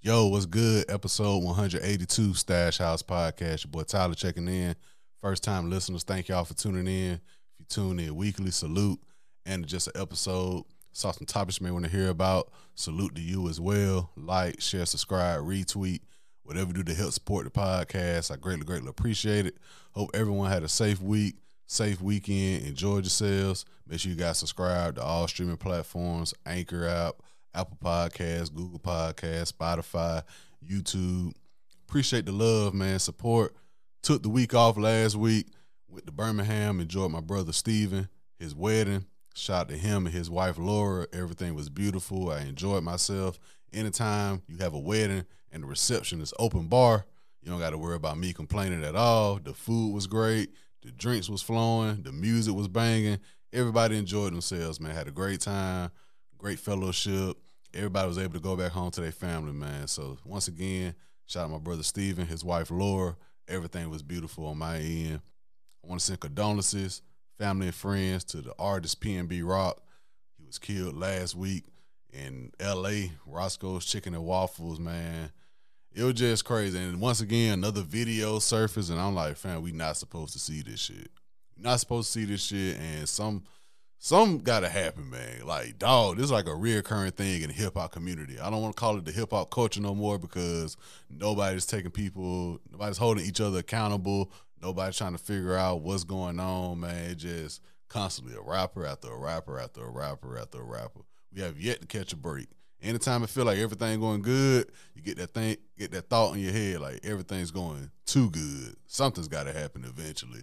Yo, what's good? Episode 182 Stash House Podcast. Your boy Tyler checking in. First time listeners, thank y'all for tuning in. If you tune in weekly, salute. And just an episode, saw some topics you may want to hear about, salute to you as well. Like, share, subscribe, retweet, whatever you do to help support the podcast. I greatly, greatly appreciate it. Hope everyone had a safe week, safe weekend. Enjoyed yourselves. Make sure you guys subscribe to all streaming platforms, Anchor app, Apple Podcasts, Google Podcasts, Spotify, YouTube. Appreciate the love, man. Support. Took the week off last week. Went to Birmingham. Enjoyed my brother Steven, his wedding. Shout out to him and his wife Laura. Everything was beautiful. I enjoyed myself. Anytime you have a wedding and the reception is open bar, you don't got to worry about me complaining at all. The food was great. The drinks was flowing. The music was banging. Everybody enjoyed themselves, man. Had a great time. Great fellowship. Everybody was able to go back home to their family, man. So, once again, shout out my brother Steven, his wife Laura. Everything was beautiful on my end. I want to send condolences, family and friends, to the artist PnB Rock. He was killed last week in L.A., Roscoe's Chicken and Waffles, man. It was just crazy. And once again, another video surfaced, and I'm like, fam, we not supposed to see this shit. We're not supposed to see this shit, and some gotta happen, man. Like, dog, this is like a reoccurring thing in the hip-hop community. I don't want to call it the hip-hop culture no more because nobody's taking people, nobody's holding each other accountable, nobody's trying to figure out what's going on, man. It's just constantly a rapper after a rapper after a rapper after a rapper. We have yet to catch a break. Anytime it feel like everything going good, you get that thought in your head like everything's going too good. Something's gotta happen eventually.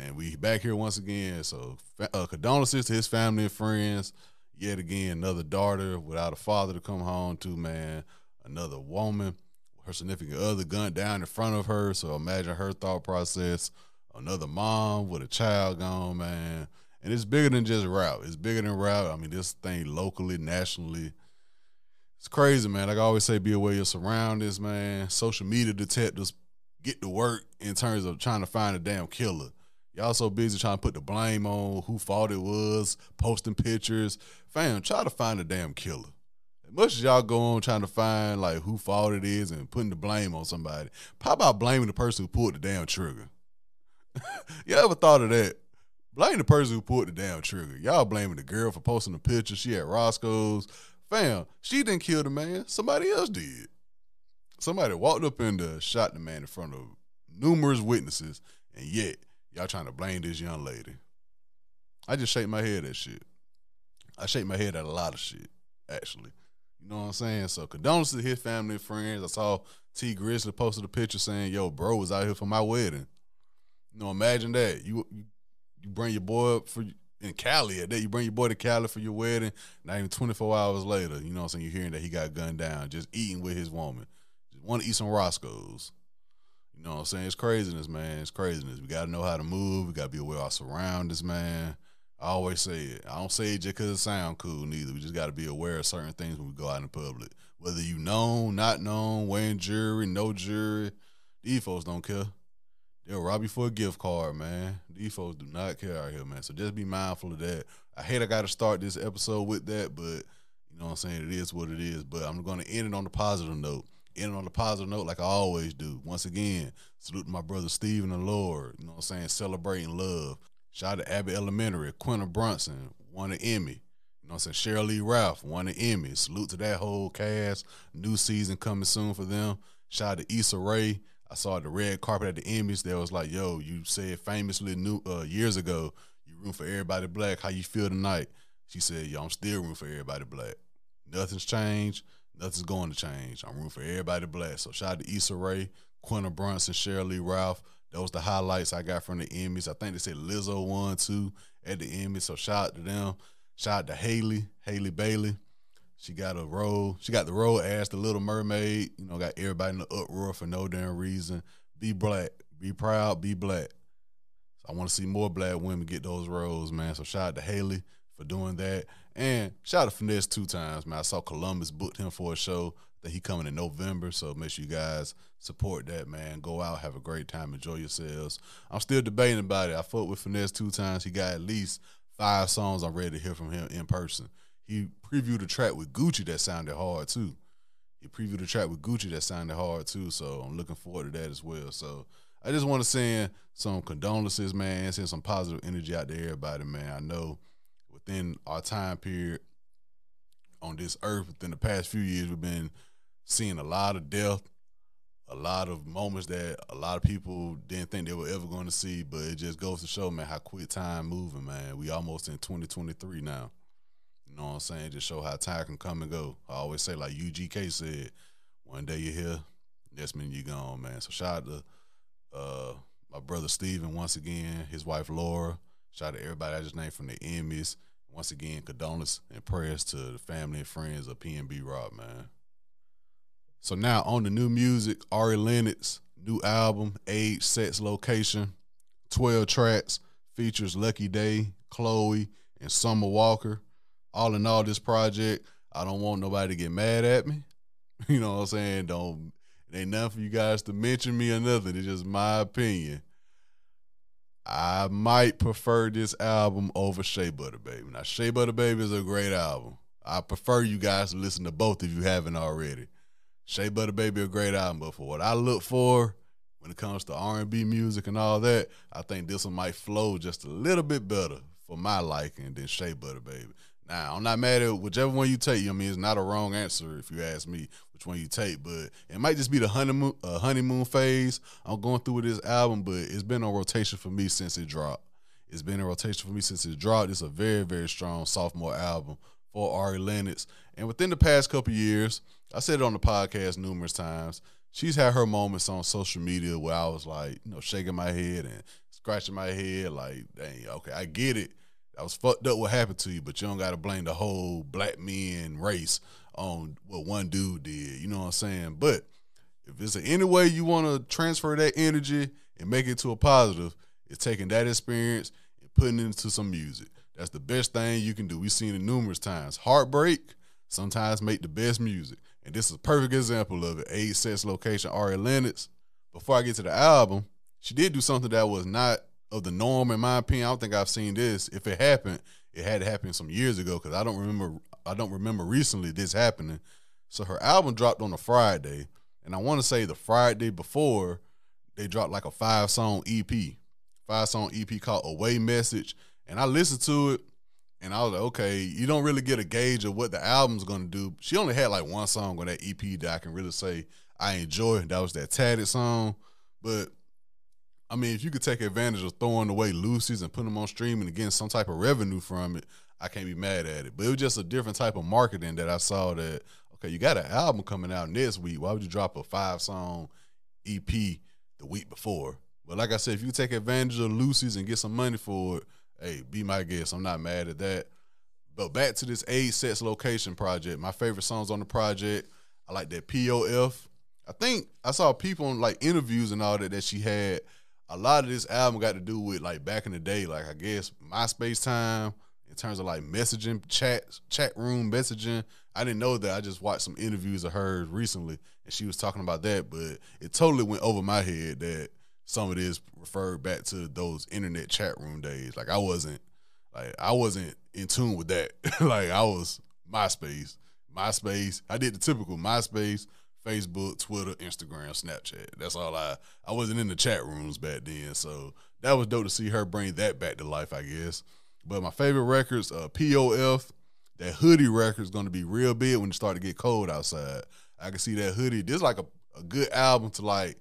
And we back here once again. So condolences to his family and friends. Yet again, another daughter without a father to come home to, man. Another woman, her significant other gunned down in front of her. So imagine her thought process. Another mom with a child gone, man. And it's bigger than just rap. It's bigger than rap. I mean, this thing locally, nationally, it's crazy, man. Like I always say, be aware of your surroundings, man. Social media detectives get to work in terms of trying to find a damn killer. Y'all so busy trying to put the blame on who fault it was, posting pictures. Fam, try to find a damn killer. As much as y'all go on trying to find, like, who fault it is and putting the blame on somebody, how about blaming the person who pulled the damn trigger? You ever thought of that? Blame the person who pulled the damn trigger. Y'all blaming the girl for posting the picture. She at Roscoe's. Fam, she didn't kill the man. Somebody else did. Somebody walked up and shot the man in front of numerous witnesses, and yet y'all trying to blame this young lady. I just shake my head at shit. I shake my head at a lot of shit, actually. You know what I'm saying? So condolences to his family and friends. I saw T. Grizzly posted a picture saying, yo, bro was out here for my wedding. You know, imagine that. You bring your boy up in Cali at that. You bring your boy to Cali for your wedding. Not even 24 hours later, you know what I'm saying? You're hearing that he got gunned down, just eating with his woman. Just want to eat some Roscoe's. You know what I'm saying? It's craziness, man. It's craziness. We got to know how to move. We got to be aware of our surroundings, man. I always say it. I don't say it just because it sounds cool, neither. We just got to be aware of certain things when we go out in public. Whether you known, not known, wearing jewelry, no jewelry, these folks don't care. They'll rob you for a gift card, man. These folks do not care out here, man. So just be mindful of that. I hate I got to start this episode with that, but you know what I'm saying? It is what it is. But I'm going to end it on the positive note. Ending on a positive note like I always do. Once again, salute to my brother Steven and Lord. You know what I'm saying? Celebrating love. Shout out to Abbott Elementary. Quinta Brunson won an Emmy. You know what I'm saying? Sheryl Lee Ralph won an Emmy. Salute to that whole cast. New season coming soon for them. Shout out to Issa Rae. I saw the red carpet at the Emmys. They was like, yo, you said famously years ago, you room for everybody black. How you feel tonight? She said, yo, I'm still room for everybody black. Nothing's changed. Nothing's going to change. I'm rooting for everybody black. So shout out to Issa Rae, Quinta Brunson, Sheryl Lee Ralph. Those the highlights I got from the Emmys. I think they said Lizzo won too at the Emmys. So shout out to them. Shout out to Haley Bailey. She got a role. She got the role as the Little Mermaid. You know, got everybody in the uproar for no damn reason. Be black. Be proud. Be black. So I want to see more black women get those roles, man. So shout out to Haley for doing that. And shout out to Finesse Two Times, man. I saw Columbus booked him for a show. that he coming in November, so make sure you guys support that, man. Go out, have a great time, enjoy yourselves. I'm still debating about it. I fucked with Finesse 2 times. He got at least 5 songs I'm ready to hear from him in person. He previewed a track with Gucci that sounded hard too. So I'm looking forward to that as well. So I just want to send some condolences, man, send some positive energy out to everybody, man. I know within our time period on this earth, within the past few years, we've been seeing a lot of death, a lot of moments that a lot of people didn't think they were ever going to see, but it just goes to show, man, how quick time moving, man. We almost in 2023 now. You know what I'm saying? Just show how time can come and go. I always say, like UGK said, one day you're here, next minute you're gone, man. So shout out to my brother Steven once again, his wife Laura. Shout out to everybody I just named from the Emmys. Once again, condolences and prayers to the family and friends of PnB Rock, man. So now on the new music, Ari Lennox, new album, Age/Sex/Location, 12 tracks, features Lucky Daye, Chloe, and Summer Walker. All in all, this project, I don't want nobody to get mad at me. You know what I'm saying? Don't, it ain't nothing for you guys to mention me or nothing. It's just my opinion. I might prefer this album over Shea Butter Baby. Now, Shea Butter Baby is a great album. I prefer you guys to listen to both if you haven't already. Shea Butter Baby a great album, but for what I look for when it comes to R&B music and all that, I think this one might flow just a little bit better for my liking than Shea Butter Baby. Now, I'm not mad at whichever one you take. I mean, it's not a wrong answer if you ask me which one you take, but it might just be the honeymoon phase I'm going through with this album, but it's been on rotation for me since it dropped. It's a very, very strong sophomore album for Ari Lennox. And within the past couple years, I said it on the podcast numerous times, she's had her moments on social media where I was like, you know, shaking my head and scratching my head like, dang, okay, I get it. I was fucked up what happened to you, but you don't got to blame the whole black men race on what one dude did. You know what I'm saying? But if it's any way you want to transfer that energy and make it to a positive, it's taking that experience and putting it into some music. That's the best thing you can do. We've seen it numerous times. Heartbreak sometimes make the best music. And this is a perfect example of it. Age/Sex/Location, Ari Lennox. Before I get to the album, she did do something that was not of the norm, in my opinion. I don't think I've seen this. If it happened, it had happened some years ago, because I don't remember recently this happening. So her album dropped on a Friday, and I want to say the Friday before, they dropped like a 5-song EP called Away Message, and I listened to it, and I was like, okay, you don't really get a gauge of what the album's gonna do. She only had like one song on that EP that I can really say I enjoyed. That was that Tatted song. But I mean, if you could take advantage of throwing away Lucy's and putting them on streaming and getting some type of revenue from it, I can't be mad at it. But it was just a different type of marketing that I saw that, okay, you got an album coming out next week. Why would you drop a 5-song EP the week before? But like I said, if you take advantage of Lucy's and get some money for it, hey, be my guest. I'm not mad at that. But back to this Age/Sex/Location project, my favorite songs on the project, I like that POF. I think I saw people on like interviews and all that she had. A lot of this album got to do with like back in the day, like I guess MySpace time in terms of like messaging, chat room messaging. I didn't know that. I just watched some interviews of hers recently, and she was talking about that, but it totally went over my head that some of this referred back to those internet chat room days. Like I wasn't in tune with that. Like I was MySpace. I did the typical MySpace, Facebook, Twitter, Instagram, Snapchat. That's all I wasn't in the chat rooms back then. So that was dope to see her bring that back to life, I guess. But my favorite records, POF, that hoodie record is going to be real big when it starts to get cold outside. I can see that hoodie. This is like a good album to like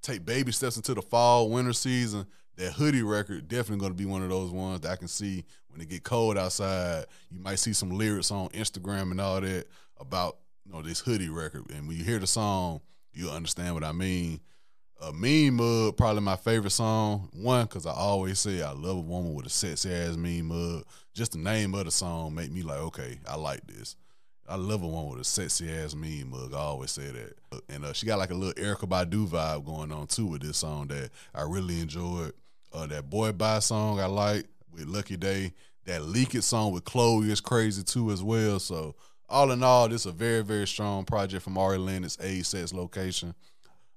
take baby steps into the fall, winter season. That hoodie record definitely going to be one of those ones that I can see when it get cold outside. You might see some lyrics on Instagram and all that about, you know, this hoodie record, and when you hear the song, you'll understand what I mean. Mean Mug, probably my favorite song. One, because I always say I love a woman with a sexy ass mean mug. Just the name of the song make me like, okay, I like this. I love a woman with a sexy ass mean mug. I always say that. And she got like a little Erykah Badu vibe going on too with this song that I really enjoyed. That Boy Bye song I like with Lucky Daye. That Leak It song with Chloe is crazy too as well. So all in all, this is a very, very strong project from Ari Lennox, Age/Sex/Location.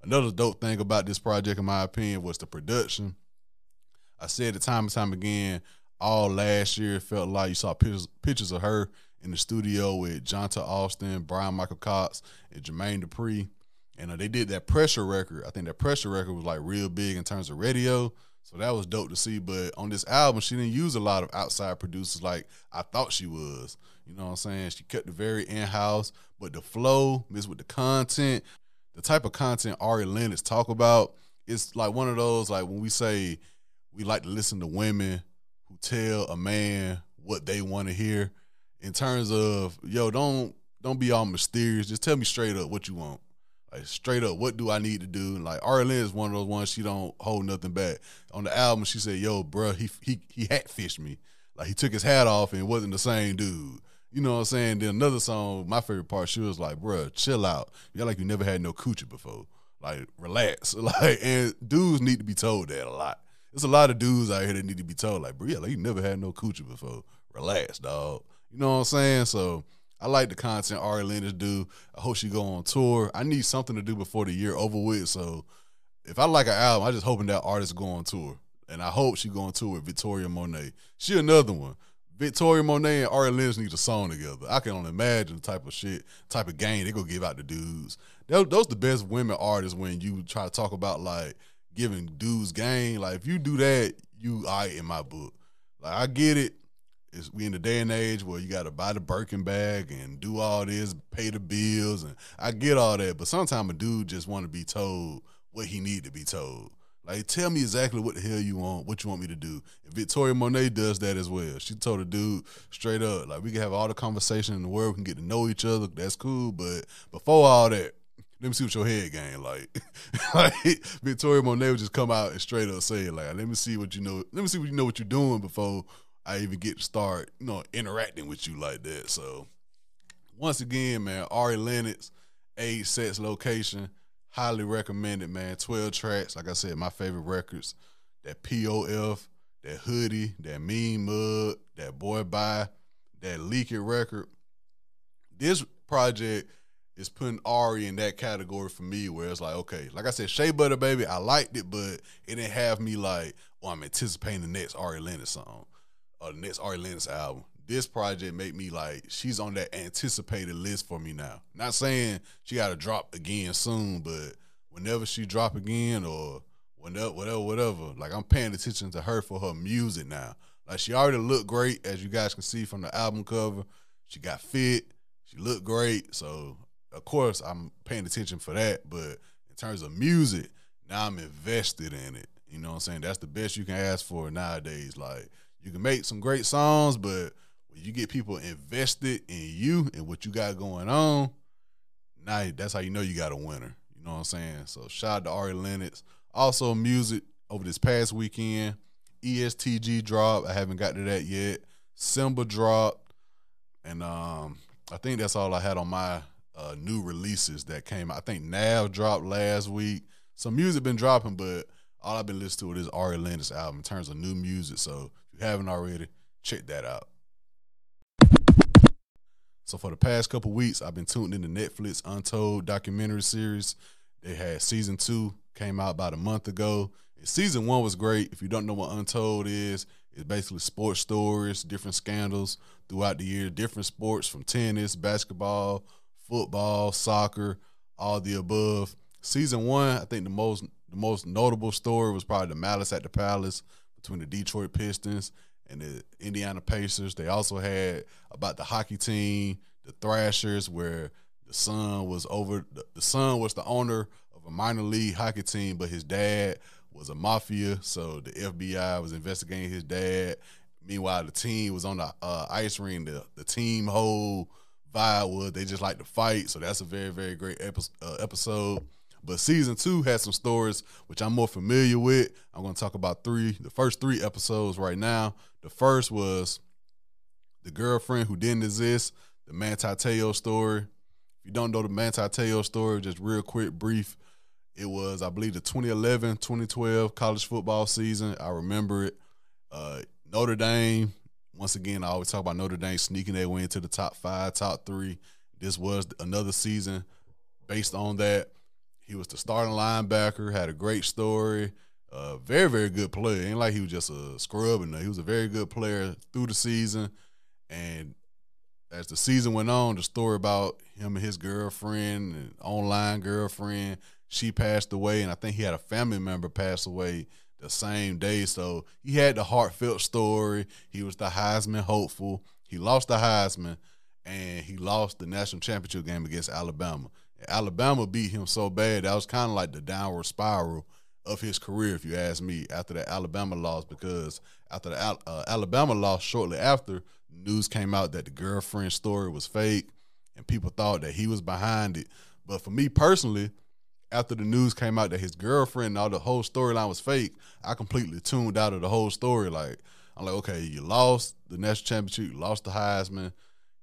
Another dope thing about this project, in my opinion, was the production. I said it time and time again, all last year, it felt like you saw pictures of her in the studio with Jonta Austin, Brian Michael Cox, and Jermaine Dupri. And they did that Pressure record. I think that Pressure record was like real big in terms of radio. So that was dope to see. But on this album, she didn't use a lot of outside producers like I thought she was. You know what I'm saying? She kept the very in-house, but the flow mixed with the content, the type of content Ari Lennox talk about, it's like one of those, like when we say we like to listen to women who tell a man what they want to hear in terms of, yo, don't be all mysterious. Just tell me straight up what you want. Like, straight up, what do I need to do? And like, Ari Lennox is one of those ones, she don't hold nothing back. On the album, she said, yo, bruh, he hat-fished me. Like, he took his hat off and wasn't the same dude. You know what I'm saying? Then another song, my favorite part, she was like, bruh, chill out. You're like you never had no coochie before. Like, relax. Like, and dudes need to be told that a lot. There's a lot of dudes out here that need to be told, like, bruh, like, you never had no coochie before. Relax, dog. You know what I'm saying? So, I like the content Ari Lennox do. I hope she go on tour. I need something to do before the year over with. So if I like an album, I just hoping that artists go on tour. And I hope she go on tour with Victoria Monet. She another one. Victoria Monet and Ari Lennox need a song together. I can only imagine the type of shit, type of game they go give out to dudes. Those the best women artists when you try to talk about like giving dudes game. Like if you do that, you all right in my book. Like I get it. We in the day and age where you got to buy the Birkin bag and do all this, pay the bills, and I get all that. But sometimes a dude just want to be told what he need to be told. Like, tell me exactly what the hell you want, what you want me to do. And Victoria Monet does that as well. She told a dude straight up, like, we can have all the conversation in the world, we can get to know each other, that's cool. But before all that, let me see what your head game like. Like Victoria Monet would just come out and straight up say, like, let me see what you know. Let me see what you know what you're doing before I even get to start, you know, interacting with you like that. So, once again, man, Ari Lennox, Age/Sex/Location, highly recommended, man. 12 tracks, like I said, my favorite records. That POF, that Hoodie, that Mean Mug, that Boy Bye, that Leak It record. This project is putting Ari in that category for me where it's like, okay, like I said, Shea Butter Baby, I liked it, but it didn't have me like, oh, I'm anticipating the next Ari Lennox song. The next Ari Lennox album. This project made me like, she's on that anticipated list for me now. Not saying she got to drop again soon, but whenever she drop again or whatever, like I'm paying attention to her for her music now. Like she already looked great, as you guys can see from the album cover. She got fit. She looked great. So, of course, I'm paying attention for that. But in terms of music, now I'm invested in it. You know what I'm saying? That's the best you can ask for nowadays. Like, you can make some great songs, but when you get people invested in you and what you got going on, now that's how you know you got a winner. You know what I'm saying? So shout out to Ari Lennox. Also music over this past weekend, ESTG dropped. I haven't got to that yet. Simba dropped. And I think that's all I had on my new releases that came out. I think Nav dropped last week. Some music been dropping, but all I've been listening to is Ari Lennox album in terms of new music. So if you haven't already, check that out. So for the past couple weeks, I've been tuned into Netflix Untold documentary series. They had season 2, came out about a month ago. And season 1 was great. If you don't know what Untold is, it's basically sports stories, different scandals throughout the year, different sports from tennis, basketball, football, soccer, all the above. Season 1, I think the most notable story was probably the Malice at the Palace between the Detroit Pistons and the Indiana Pacers. They also had about the hockey team, the Thrashers, where the son was the owner of a minor league hockey team, but his dad was a mafia, so the FBI was investigating his dad. Meanwhile, the team was on the ice ring. The team whole vibe was they just like to fight, so that's a very, very great episode. But season 2 had some stories which I'm more familiar with. I'm going to talk about the first three episodes right now. The first was the girlfriend who didn't exist, the Manti Te'o story. If you don't know the Manti Te'o story, just real quick, brief, it was, I believe, the 2011-2012 college football season. I remember it. Notre Dame Once again, I always talk about Notre Dame sneaking their way into the top five, top three. This was another season based on that. He was the starting linebacker, had a great story, very, very good player. It ain't like he was just a scrub, and he was a very good player through the season. And as the season went on, the story about him and his girlfriend, and online girlfriend, she passed away, and I think he had a family member pass away the same day. So he had the heartfelt story. He was the Heisman hopeful. He lost the Heisman, and he lost the national championship game against Alabama. And Alabama beat him so bad, that was kind of like the downward spiral of his career, if you ask me, after the Alabama loss, because after the Alabama loss, shortly after, news came out that the girlfriend story was fake, and people thought that he was behind it. But for me personally, after the news came out that his girlfriend and all the whole storyline was fake, I completely tuned out of the whole story. Like, I'm like, okay, you lost the national championship, you lost the Heisman,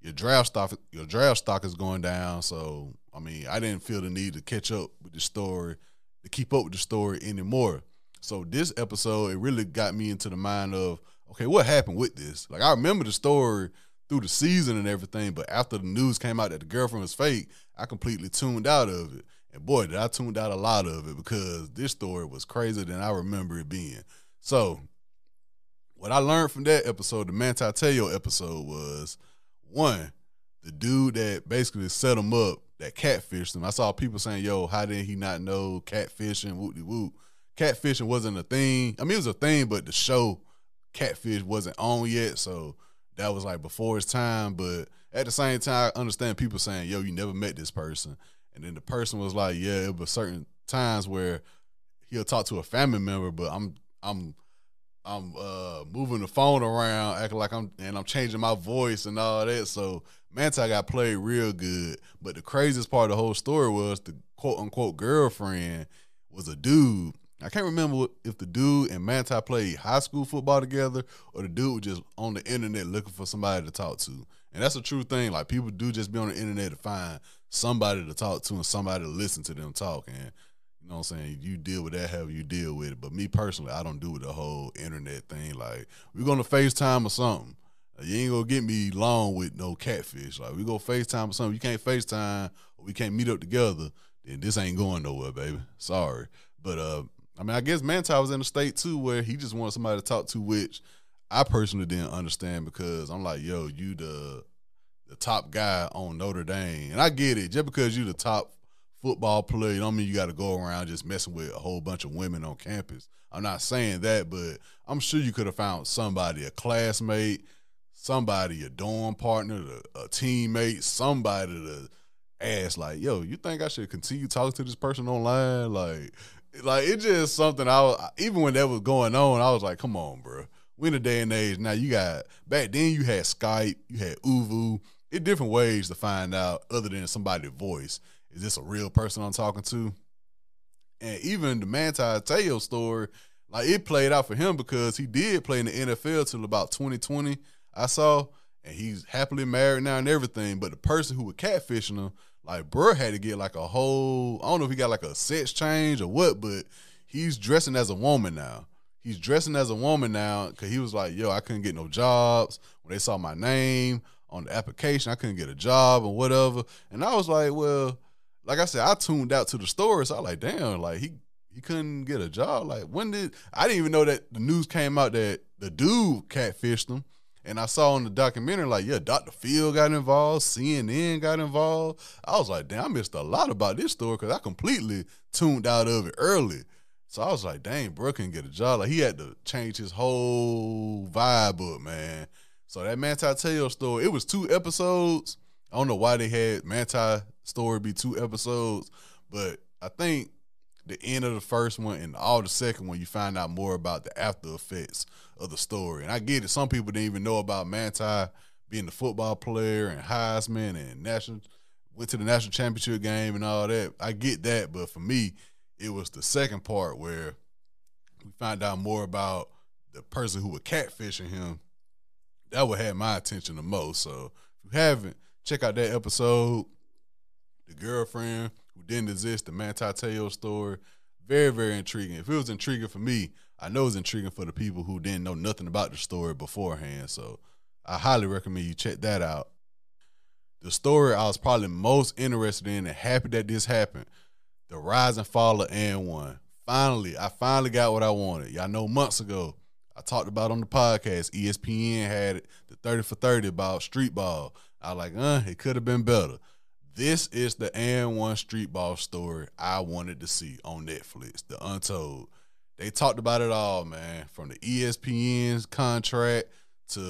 your draft stock is going down. So, I mean, I didn't feel the need to catch up with the story, to keep up with the story anymore. So this episode, it really got me into the mind of, okay, what happened with this? Like, I remember the story through the season and everything, but after the news came out that the girlfriend was fake, I completely tuned out of it. And boy, did I tuned out a lot of it, because this story was crazier than I remember it being. So what I learned from that episode, the Manti Te'o episode, was, one, the dude that basically set him up, that catfished him. I saw people saying, yo, how did he not know catfishing, whoop-de-whoop. Catfishing wasn't a thing. I mean, it was a thing, but the show Catfish wasn't on yet, so that was like before his time. But at the same time, I understand people saying, yo, you never met this person. And then the person was like, yeah, it was certain times where he'll talk to a family member, but I'm moving the phone around, acting like I'm changing my voice and all that. So Manti got played real good. But the craziest part of the whole story was the quote unquote girlfriend was a dude. I can't remember if the dude and Manti played high school football together, or the dude was just on the internet looking for somebody to talk to. And that's a true thing. Like, people do just be on the internet to find somebody to talk to and somebody to listen to them talk. And you know what I'm saying? You deal with that however you deal with it. But me personally, I don't do the whole internet thing. Like, we're going to FaceTime or something. You ain't going to get me long with no catfish. Like, we go FaceTime or something. You can't FaceTime or we can't meet up together, then this ain't going nowhere, baby. Sorry. But, I mean, I guess Manti was in a state, too, where he just wanted somebody to talk to, which I personally didn't understand, because I'm like, yo, you the top guy on Notre Dame. And I get it. Just because you the top football player, you don't mean you got to go around just messing with a whole bunch of women on campus. I'm not saying that, but I'm sure you could have found somebody, a classmate, somebody, a dorm partner, a teammate, somebody to ask, like, yo, you think I should continue talking to this person online? Like it's just something even when that was going on, I was like, come on, bro. We in a day and age now. You got, back then you had Skype, you had Uvu. It's different ways to find out other than somebody's voice. Is this a real person I'm talking to? And even the Manti Te'o story, like, it played out for him, because he did play in the NFL till about 2020, I saw, and he's happily married now and everything. But the person who was catfishing him, like, bro had to get like a whole, I don't know if he got like a sex change or what, but he's dressing as a woman now. He's dressing as a woman now, because he was like, yo, I couldn't get no jobs. When they saw my name on the application, I couldn't get a job or whatever. And I was like, well, like I said, I tuned out to the story. So I was like, damn, like he couldn't get a job. Like, I didn't even know that the news came out that the dude catfished him. And I saw in the documentary, like, yeah, Dr. Phil got involved, CNN got involved. I was like, damn, I missed a lot about this story, because I completely tuned out of it early. So I was like, dang, bro couldn't get a job. Like, he had to change his whole vibe up, man. So that Manti Te'o story, it was 2 episodes. I don't know why they had Manti story be 2 episodes, but I think the end of the first one and all the second one, you find out more about the after effects of the story. And I get it. Some people didn't even know about Manti being the football player and Heisman and went to the national championship game and all that. I get that. But for me, it was the second part where we find out more about the person who was catfishing him. That would have my attention the most. So if you haven't, check out that episode, the girlfriend who didn't exist, the Manti Te'o story. Very, very intriguing. If it was intriguing for me, I know it's intriguing for the people who didn't know nothing about the story beforehand. So I highly recommend you check that out. The story I was probably most interested in and happy that this happened, the rise and fall of And 1. Finally, I finally got what I wanted. Y'all know months ago, I talked about on the podcast, ESPN had it, the 30 for 30 about street ball. I was like, it could have been better. This is the And 1 Streetball story I wanted to see on Netflix, The Untold. They talked about it all, man, from the ESPN's contract to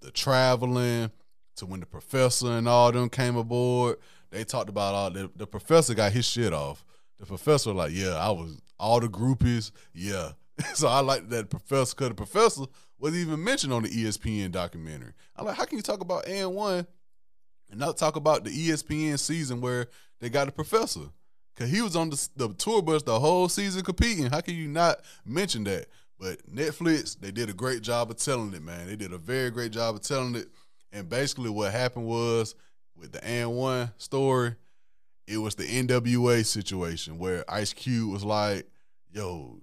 the traveling to when the professor and all them came aboard. They talked about all the professor got his shit off. The professor was like, yeah, I was all the groupies, yeah. So I liked that professor, because the professor was even mentioned on the ESPN documentary. I'm like, how can you talk about And 1 and not talk about the ESPN season where they got the professor? Because he was on the tour bus the whole season competing. How can you not mention that? But Netflix, they did a great job of telling it, man. They did a very great job of telling it. And basically what happened was, with the And 1 story, it was the NWA situation where Ice Cube was like, yo,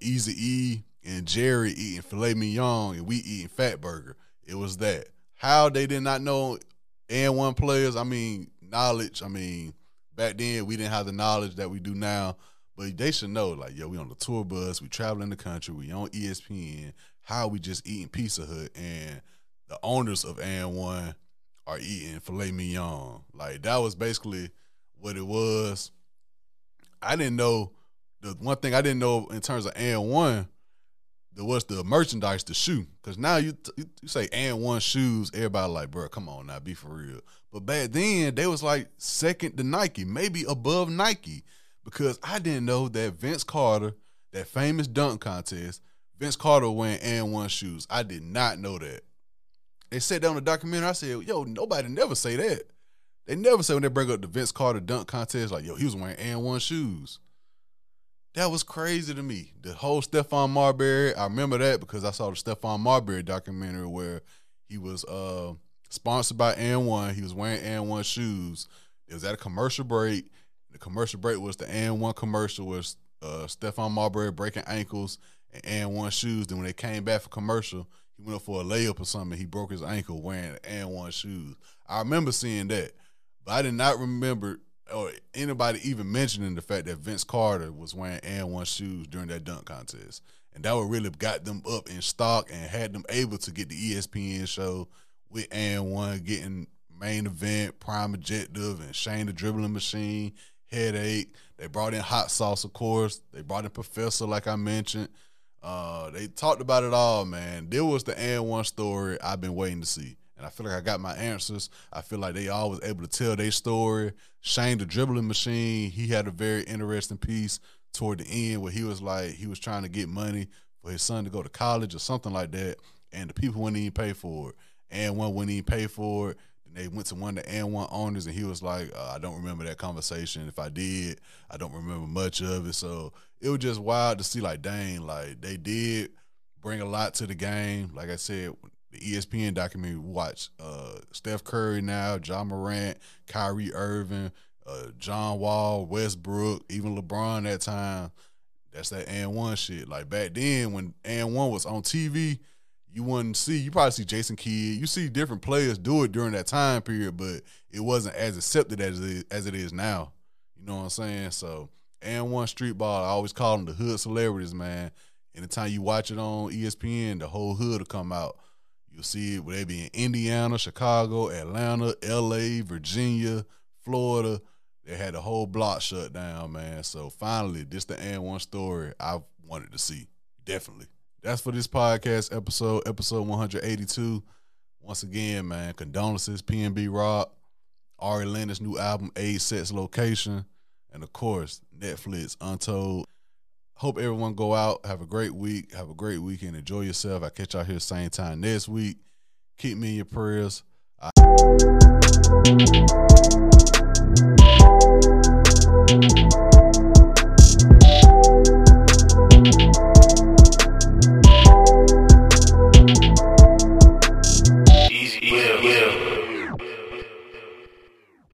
Eazy-E and Jerry eating filet mignon and we eating fat burger. It was that. How they did not know And 1 players, knowledge. Back then we didn't have the knowledge that we do now, but they should know, like, yo, we on the tour bus, we traveling the country, we on ESPN, how we just eating Pizza Hut, and the owners of And 1 are eating filet mignon. Like, that was basically what it was. I didn't know, the one thing I didn't know in terms of And 1, there was the merchandise, the shoe. Because now you say And 1 shoes, everybody like, bro, come on now, be for real. But back then, they was like second to Nike, maybe above Nike. Because I didn't know that Vince Carter, that famous dunk contest, Vince Carter wearing And 1 shoes. I did not know that. They said that on the documentary. I said, yo, nobody never say that. They never say, when they bring up the Vince Carter dunk contest, like, yo, he was wearing And 1 shoes. That was crazy to me. The whole Stephon Marbury, I remember that because I saw the Stephon Marbury documentary where he was sponsored by And 1. He was wearing And 1 shoes. It was at a commercial break. The commercial break was the And 1 commercial with Stephon Marbury breaking ankles and And 1 shoes. Then when they came back for commercial, he went up for a layup or something. He broke his ankle wearing And 1 shoes. I remember seeing that, but I did not remember or anybody even mentioning the fact that Vince Carter was wearing And 1 shoes during that dunk contest. And that would really got them up in stock and had them able to get the ESPN show with And 1 getting main event, prime objective, and Shane the Dribbling Machine, Headache. They brought in Hot Sauce, of course. They brought in Professor, like I mentioned. They talked about it all, man. There was the And 1 story I've been waiting to see. And I feel like I got my answers. I feel like they all was able to tell their story. Shane the Dribbling Machine, he had a very interesting piece toward the end where he was like, he was trying to get money for his son to go to college or something like that, and the people wouldn't even pay for it. And 1 wouldn't even pay for it. Then they went to one of the And 1 owners, and he was like, I don't remember that conversation. If I did, I don't remember much of it. So it was just wild to see, like, dang, like, they did bring a lot to the game. Like I said, the ESPN documentary, watch Steph Curry now, Ja Morant, Kyrie Irving, John Wall, Westbrook, even LeBron that time. That's that And 1 shit. Like, back then when And 1 was on TV, you probably see Jason Kidd. You see different players do it during that time period, but it wasn't as accepted as it is now. You know what I'm saying? So, And 1 Streetball, I always call them the hood celebrities, man. Anytime you watch it on ESPN, the whole hood will come out. You'll see it, whether they be in Indiana, Chicago, Atlanta, LA, Virginia, Florida. They had the whole block shut down, man. So finally, this the And 1 story I wanted to see. Definitely. That's for this podcast episode 182. Once again, man, condolences, PnB Rock, Ari Lennox new album, Age/Sex/Location, and of course, Netflix Untold. Hope everyone go out, have a great week, have a great weekend, enjoy yourself. I'll catch y'all here same time next week. Keep me in your prayers.